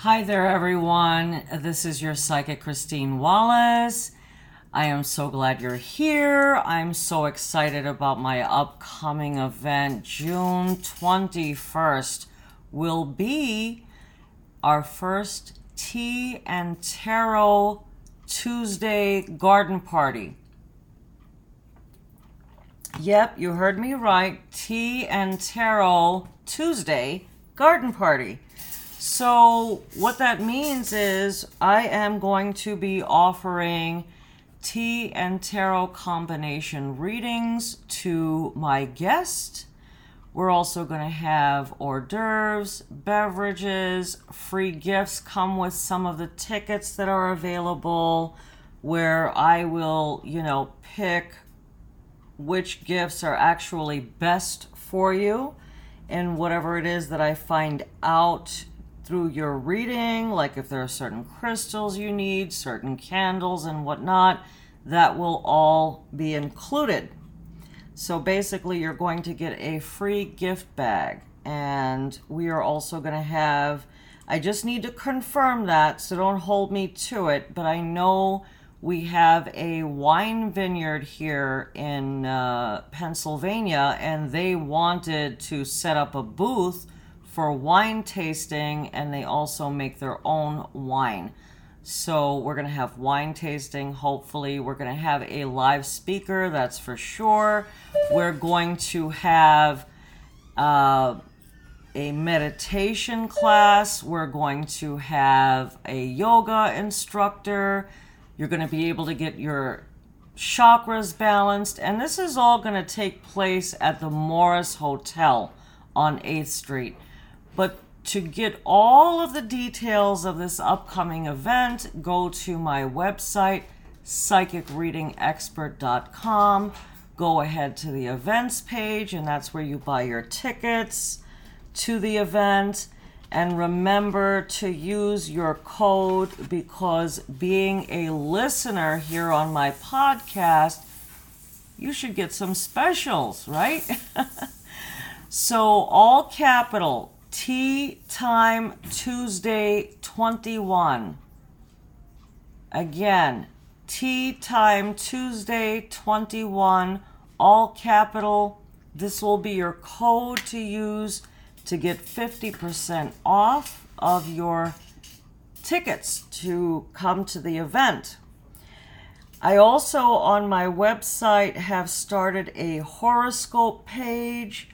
Hi there, everyone. This is your psychic, Christine Wallace. I am so glad you're here. I'm so excited about my upcoming event. June 21st will be our first Tea and Tarot Tuesday garden party. Yep, you heard me right. Tea and Tarot Tuesday garden party. So what that means is I am going to be offering tea and tarot combination readings to my guest. We're also going to have hors d'oeuvres, beverages, free gifts come with some of the tickets that are available, where I will, pick which gifts are actually best for you and whatever it is that I find out through your reading, like if there are certain crystals you need, certain candles and whatnot, that will all be included. So basically you're going to get a free gift bag, and we are also going to have, I just need to confirm that, so don't hold me to it, but I know we have a wine vineyard here in Pennsylvania, and they wanted to set up a booth for wine tasting, and they also make their own wine. So we're going to have wine tasting. Hopefully we're going to have a live speaker, that's for sure. We're going to have a meditation class. We're going to have a yoga instructor. You're going to be able to get your chakras balanced, and this is all going to take place at the Morris Hotel on 8th Street. But to get all of the details of this upcoming event, go to my website, psychicreadingexpert.com. Go ahead to the events page, and that's where you buy your tickets to the event. And remember to use your code, because being a listener here on my podcast, you should get some specials, right? So all capital, Tea Time Tuesday 21. Again, Tea Time Tuesday 21, all capital. This will be your code to use to get 50% off of your tickets to come to the event. I also on my website have started a horoscope page,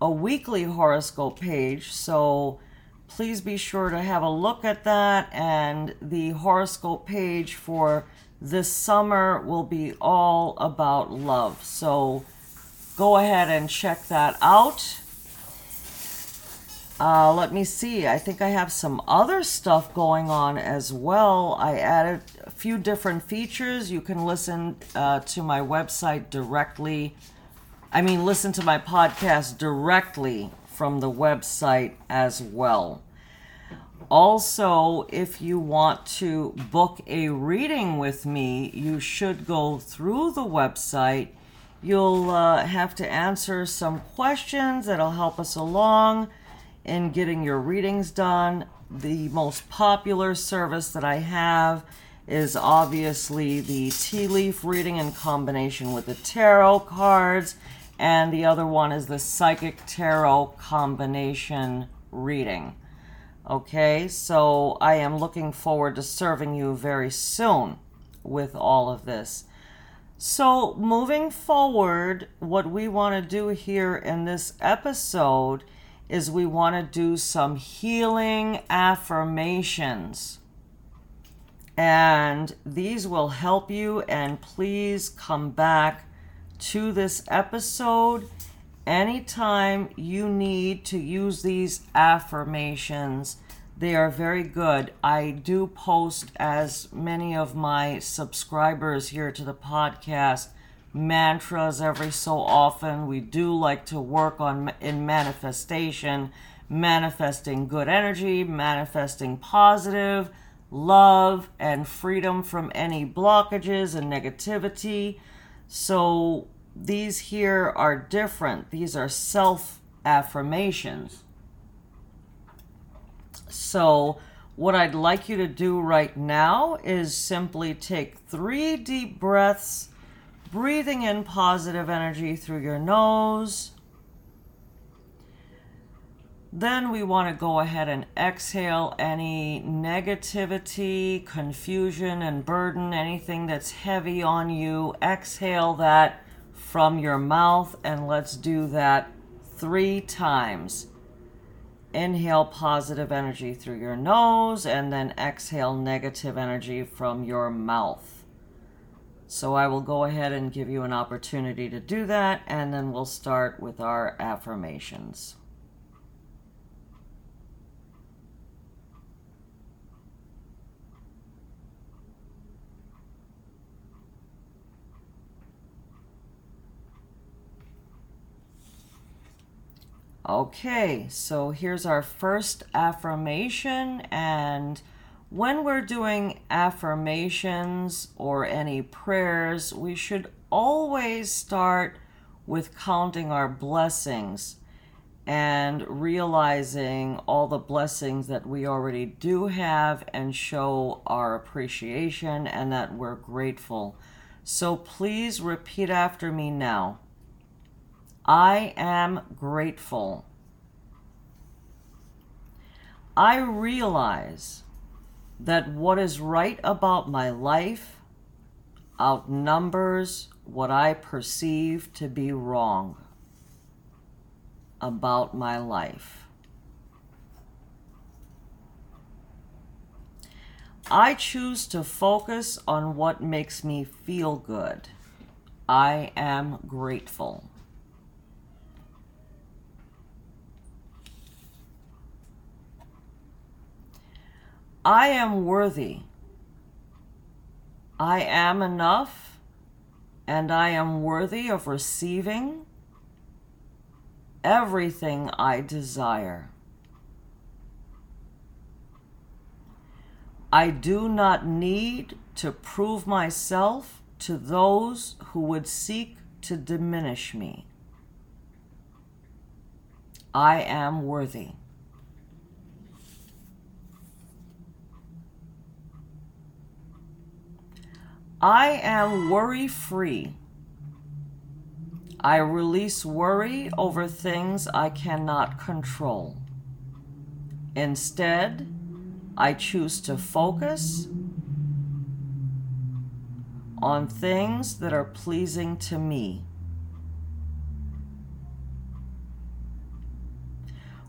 a weekly horoscope page, so please be sure to have a look at that. And the horoscope page for this summer will be all about love, so go ahead and check that out. Let me see, I think I have some other stuff going on as well. I added a few different features. You can listen to my website directly. Listen to my podcast directly from the website as well. Also, if you want to book a reading with me, you should go through the website. You'll have to answer some questions that'll help us along in getting your readings done. The most popular service that I have is obviously the tea leaf reading in combination with the tarot cards, and the other one is the psychic tarot combination reading. Okay, so I am looking forward to serving you very soon with all of this. So moving forward, what we want to do here in this episode is we want to do some healing affirmations. And these will help you, and please come back to this episode anytime you need to use these affirmations. They are very good. I do post, as many of my subscribers here to the podcast, mantras every so often. We do like to work in manifestation, manifesting good energy, manifesting positive love and freedom from any blockages and negativity. So these here are different. These are self affirmations. So What I'd like you to do right now is simply take 3 deep breaths, breathing in positive energy through your nose. Then we want to go ahead and exhale any negativity, confusion, and burden, anything that's heavy on you. Exhale that from your mouth, and let's do that 3 times. Inhale positive energy through your nose, and then exhale negative energy from your mouth. So I will go ahead and give you an opportunity to do that, and then we'll start with our affirmations. Okay, so here's our first affirmation, and when we're doing affirmations or any prayers, we should always start with counting our blessings and realizing all the blessings that we already do have and show our appreciation and that we're grateful. So please repeat after me now. I am grateful. I realize that what is right about my life outnumbers what I perceive to be wrong about my life. I choose to focus on what makes me feel good. I am grateful. I am worthy. I am enough, and I am worthy of receiving everything I desire. I do not need to prove myself to those who would seek to diminish me. I am worthy. I am worry-free. I release worry over things I cannot control. Instead, I choose to focus on things that are pleasing to me.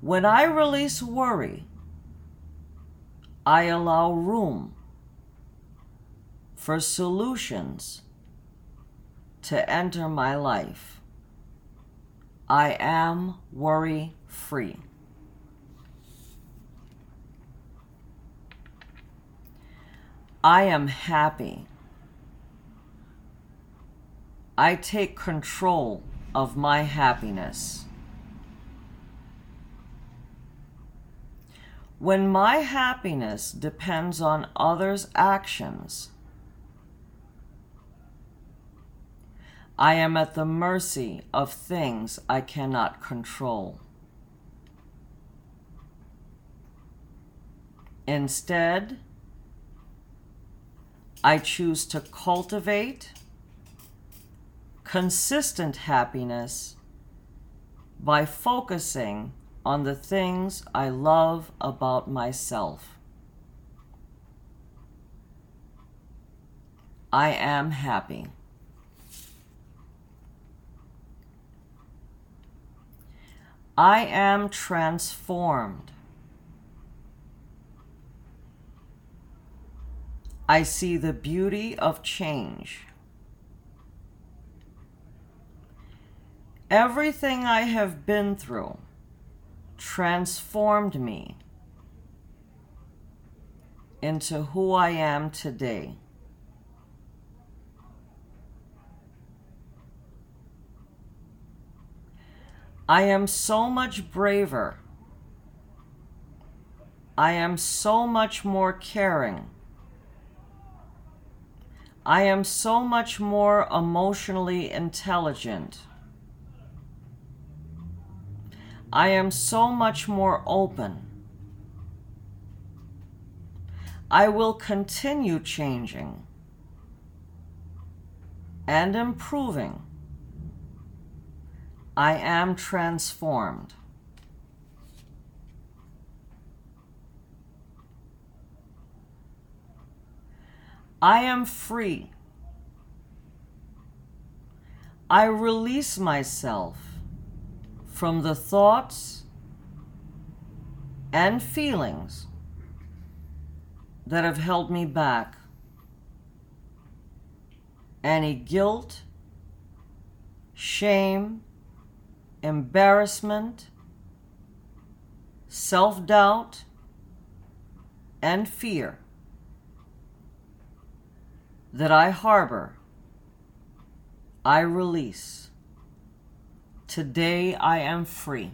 When I release worry, I allow room for solutions to enter my life. I am worry-free. I am happy. I take control of my happiness. When my happiness depends on others' actions, I am at the mercy of things I cannot control. Instead, I choose to cultivate consistent happiness by focusing on the things I love about myself. I am happy. I am transformed. I see the beauty of change. Everything I have been through transformed me into who I am today. I am so much braver. I am so much more caring. I am so much more emotionally intelligent. I am so much more open. I will continue changing and improving. I am transformed. I am free. I release myself from the thoughts and feelings that have held me back. Any guilt, shame, embarrassment, self-doubt, and fear that I harbor, I release. Today I am free.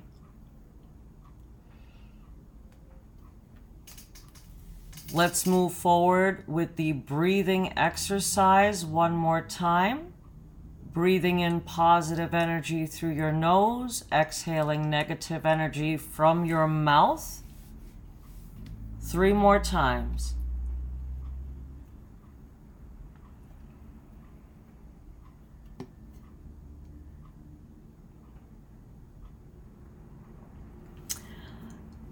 Let's move forward with the breathing exercise one more time. Breathing in positive energy through your nose, exhaling negative energy from your mouth. 3 more times.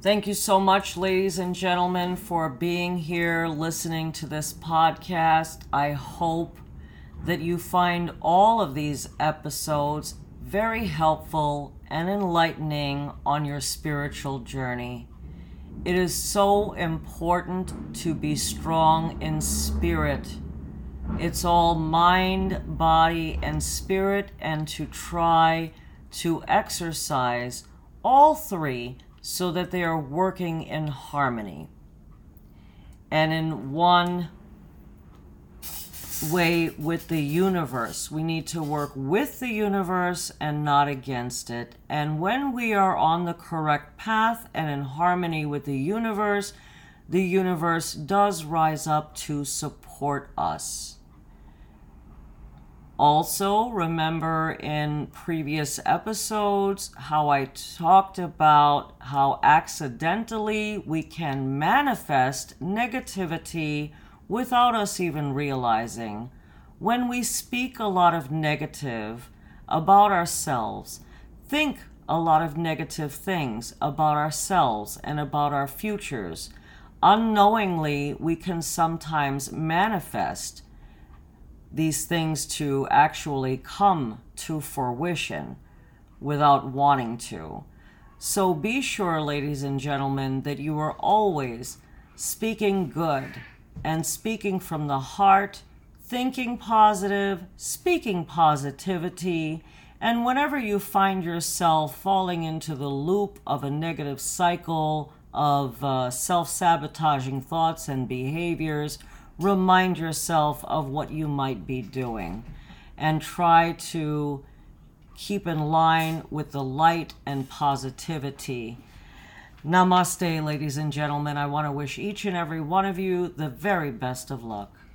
Thank you so much, ladies and gentlemen, for being here, listening to this podcast. I hope that you find all of these episodes very helpful and enlightening on your spiritual journey. It is so important to be strong in spirit. It's all mind, body, and spirit, and to try to exercise all 3 so that they are working in harmony. And in one way with the universe, we need to work with the universe and not against it. And when we are on the correct path and in harmony with the universe does rise up to support us. Also, remember in previous episodes how I talked about how accidentally we can manifest negativity without us even realizing. When we speak a lot of negative about ourselves, think a lot of negative things about ourselves and about our futures, unknowingly we can sometimes manifest these things to actually come to fruition without wanting to. So be sure, ladies and gentlemen, that you are always speaking good and speaking from the heart, thinking positive, speaking positivity, and whenever you find yourself falling into the loop of a negative cycle of self-sabotaging thoughts and behaviors, remind yourself of what you might be doing and try to keep in line with the light and positivity. Namaste, ladies and gentlemen. I want to wish each and every one of you the very best of luck.